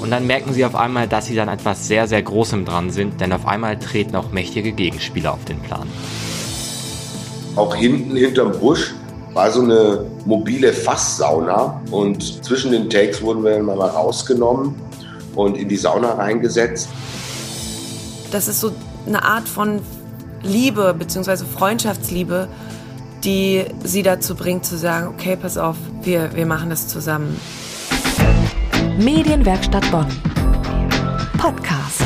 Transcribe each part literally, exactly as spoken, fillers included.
Und dann merken sie auf einmal, dass sie dann etwas sehr, sehr Großem dran sind, denn auf einmal treten auch mächtige Gegenspieler auf den Plan. Auch hinten hinterm Busch war so eine mobile Fasssauna und zwischen den Takes wurden wir dann mal rausgenommen und in die Sauna reingesetzt. Das ist so eine Art von Liebe bzw. Freundschaftsliebe, die sie dazu bringt zu sagen, okay, pass auf, wir, wir machen das zusammen. Medienwerkstatt Bonn Podcast.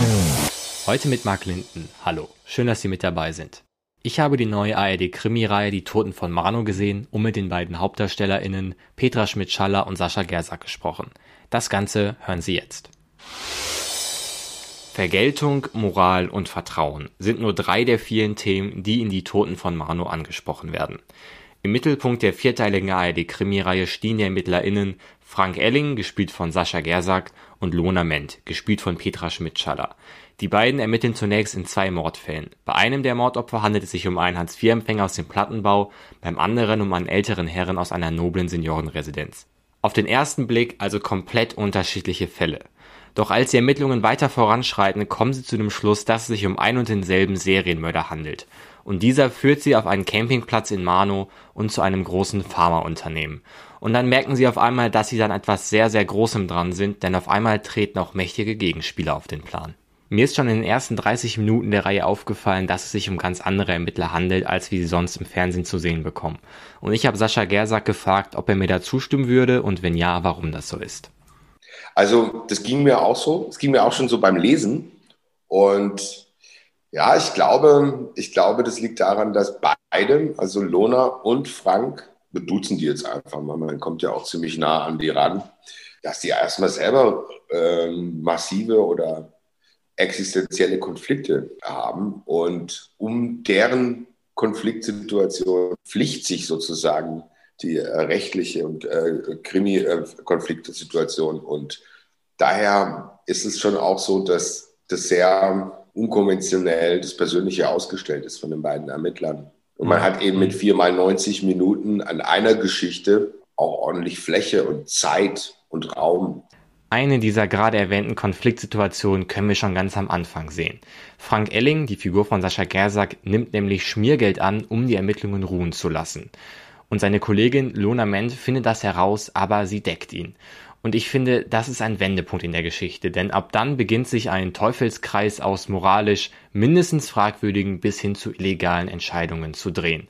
Heute mit Marc Linden. Hallo, schön, dass Sie mit dabei sind. Ich habe die neue A R D-Krimi-Reihe Die Toten von Marnow gesehen und mit den beiden HauptdarstellerInnen Petra Schmidt-Schaller und Sascha Geršak gesprochen. Das Ganze hören Sie jetzt. Vergeltung, Moral und Vertrauen sind nur drei der vielen Themen, die in Die Toten von Marnow angesprochen werden. Im Mittelpunkt der vierteiligen A R D-Krimi-Reihe stehen die ErmittlerInnen Frank Elling, gespielt von Sascha Geršak, und Lona Ment, gespielt von Petra Schmidt-Schaller. Die beiden ermitteln zunächst in zwei Mordfällen. Bei einem der Mordopfer handelt es sich um einen Hartz vier Empfänger aus dem Plattenbau, beim anderen um einen älteren Herren aus einer noblen Seniorenresidenz. Auf den ersten Blick also komplett unterschiedliche Fälle. Doch als die Ermittlungen weiter voranschreiten, kommen sie zu dem Schluss, dass es sich um einen und denselben Serienmörder handelt. Und dieser führt sie auf einen Campingplatz in Marnow und zu einem großen Pharmaunternehmen. Und dann merken sie auf einmal, dass sie dann etwas sehr, sehr Großem dran sind, denn auf einmal treten auch mächtige Gegenspieler auf den Plan. Mir ist schon in den ersten dreißig Minuten der Reihe aufgefallen, dass es sich um ganz andere Ermittler handelt, als wir sie sonst im Fernsehen zu sehen bekommen. Und ich habe Sascha Geršak gefragt, ob er mir da zustimmen würde und wenn ja, warum das so ist. Also das ging mir auch so, es ging mir auch schon so beim Lesen. Und ja, ich glaube, ich glaube, das liegt daran, dass beide, also Lona und Frank, wir duzen die jetzt einfach mal, man kommt ja auch ziemlich nah an die ran, dass die erstmal selber äh, massive oder existenzielle Konflikte haben und um deren Konfliktsituation pflicht sich sozusagen die rechtliche und äh, Krimi-Konfliktsituation. Und daher ist es schon auch so, dass das sehr unkonventionell das Persönliche ausgestellt ist von den beiden Ermittlern. Und man hat eben mit vier mal neunzig Minuten an einer Geschichte auch ordentlich Fläche und Zeit und Raum. Eine dieser gerade erwähnten Konfliktsituationen können wir schon ganz am Anfang sehen. Frank Elling, die Figur von Sascha Geršak, nimmt nämlich Schmiergeld an, um die Ermittlungen ruhen zu lassen. Und seine Kollegin Lona Ment findet das heraus, aber sie deckt ihn. Und ich finde, das ist ein Wendepunkt in der Geschichte, denn ab dann beginnt sich ein Teufelskreis aus moralisch mindestens fragwürdigen bis hin zu illegalen Entscheidungen zu drehen.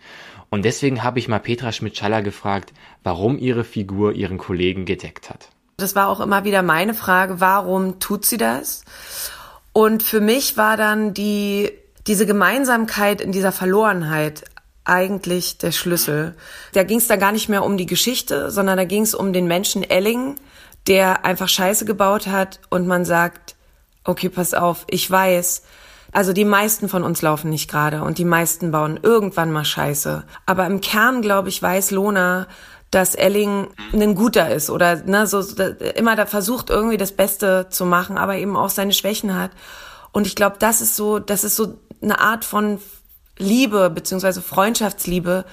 Und deswegen habe ich mal Petra Schmidt-Schaller gefragt, warum ihre Figur ihren Kollegen gedeckt hat. Das war auch immer wieder meine Frage, warum tut sie das? Und für mich war dann die diese Gemeinsamkeit in dieser Verlorenheit eigentlich der Schlüssel. Da ging es dann gar nicht mehr um die Geschichte, sondern da ging es um den Menschen Elling, der einfach Scheiße gebaut hat und man sagt, okay, pass auf, ich weiß, also die meisten von uns laufen nicht gerade und die meisten bauen irgendwann mal Scheiße. Aber im Kern, glaube ich, weiß Lona, dass Elling ein Guter ist oder ne, so immer da versucht, irgendwie das Beste zu machen, aber eben auch seine Schwächen hat. Und ich glaube, das ist so, das ist so eine Art von Liebe bzw. Freundschaftsliebe,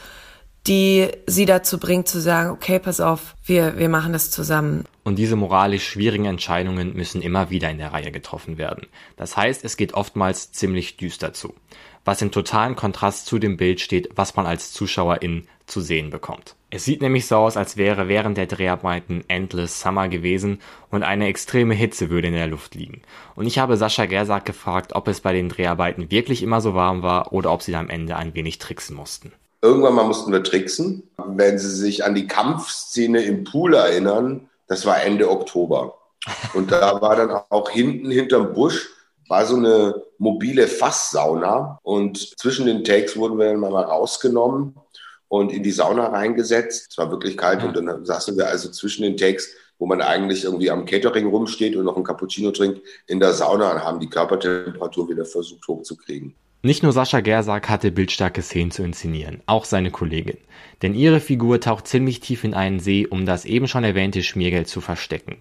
die sie dazu bringt zu sagen, okay, pass auf, wir, wir machen das zusammen. Und diese moralisch schwierigen Entscheidungen müssen immer wieder in der Reihe getroffen werden. Das heißt, es geht oftmals ziemlich düster zu, was im totalen Kontrast zu dem Bild steht, was man als ZuschauerIn zu sehen bekommt. Es sieht nämlich so aus, als wäre während der Dreharbeiten Endless Summer gewesen und eine extreme Hitze würde in der Luft liegen. Und ich habe Sascha Geršak gefragt, ob es bei den Dreharbeiten wirklich immer so warm war oder ob sie da am Ende ein wenig tricksen mussten. Irgendwann mal mussten wir tricksen. Wenn Sie sich an die Kampfszene im Pool erinnern, das war Ende Oktober. Und da war dann auch hinten hinterm Busch war so eine mobile Fasssauna. Und zwischen den Takes wurden wir dann mal rausgenommen und in die Sauna reingesetzt. Es war wirklich kalt und dann saßen wir also zwischen den Takes, wo man eigentlich irgendwie am Catering rumsteht und noch einen Cappuccino trinkt, in der Sauna und haben die Körpertemperatur wieder versucht hochzukriegen. Nicht nur Sascha Geršak hatte bildstarke Szenen zu inszenieren, auch seine Kollegin. Denn ihre Figur taucht ziemlich tief in einen See, um das eben schon erwähnte Schmiergeld zu verstecken.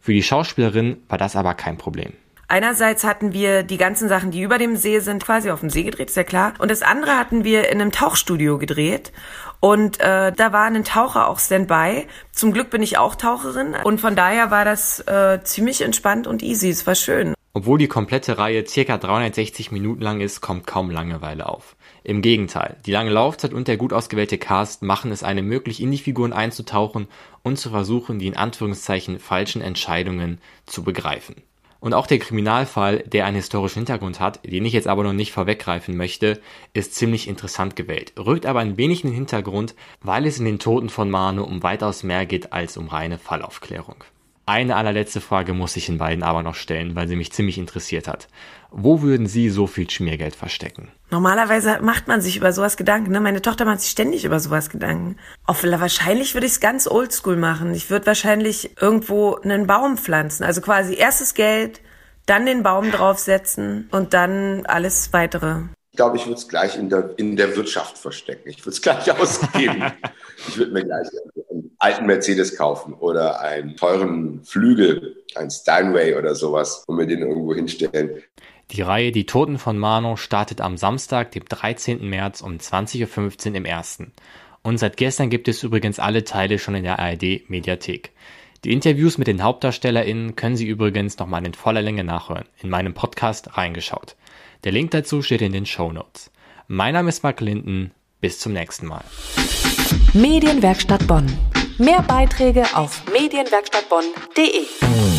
Für die Schauspielerin war das aber kein Problem. Einerseits hatten wir die ganzen Sachen, die über dem See sind, quasi auf dem See gedreht, ist ja klar. Und das andere hatten wir in einem Tauchstudio gedreht. Und äh, da war ein Taucher auch Standby. Zum Glück bin ich auch Taucherin. Und von daher war das äh, ziemlich entspannt und easy. Es war schön. Obwohl die komplette Reihe ca. dreihundertsechzig Minuten lang ist, kommt kaum Langeweile auf. Im Gegenteil, die lange Laufzeit und der gut ausgewählte Cast machen es einem möglich, in die Figuren einzutauchen und zu versuchen, die in Anführungszeichen falschen Entscheidungen zu begreifen. Und auch der Kriminalfall, der einen historischen Hintergrund hat, den ich jetzt aber noch nicht vorweggreifen möchte, ist ziemlich interessant gewählt, rückt aber ein wenig in den Hintergrund, weil es in den Toten von Marnow um weitaus mehr geht als um reine Fallaufklärung. Eine allerletzte Frage muss ich den beiden aber noch stellen, weil sie mich ziemlich interessiert hat. Wo würden Sie so viel Schmiergeld verstecken? Normalerweise macht man sich über sowas Gedanken, ne? Meine Tochter macht sich ständig über sowas Gedanken. Auf, wahrscheinlich würde ich es ganz oldschool machen. Ich würde wahrscheinlich irgendwo einen Baum pflanzen. Also quasi erstes Geld, dann den Baum draufsetzen und dann alles Weitere. Ich glaube, ich würde es gleich in der, in der Wirtschaft verstecken. Ich würde es gleich ausgeben. Ich würde mir gleich einen alten Mercedes kaufen oder einen teuren Flügel, einen Steinway oder sowas und mir den irgendwo hinstellen. Die Reihe Die Toten von Marnow startet am Samstag, dem dreizehnten März um zwanzig Uhr fünfzehn im Ersten. Und seit gestern gibt es übrigens alle Teile schon in der A R D-Mediathek. Die Interviews mit den HauptdarstellerInnen können Sie übrigens nochmal in voller Länge nachhören, in meinem Podcast Reingeschaut. Der Link dazu steht in den Shownotes. Mein Name ist Marc Linden, bis zum nächsten Mal. Medienwerkstatt Bonn. Mehr Beiträge auf medienwerkstattbonn punkt de.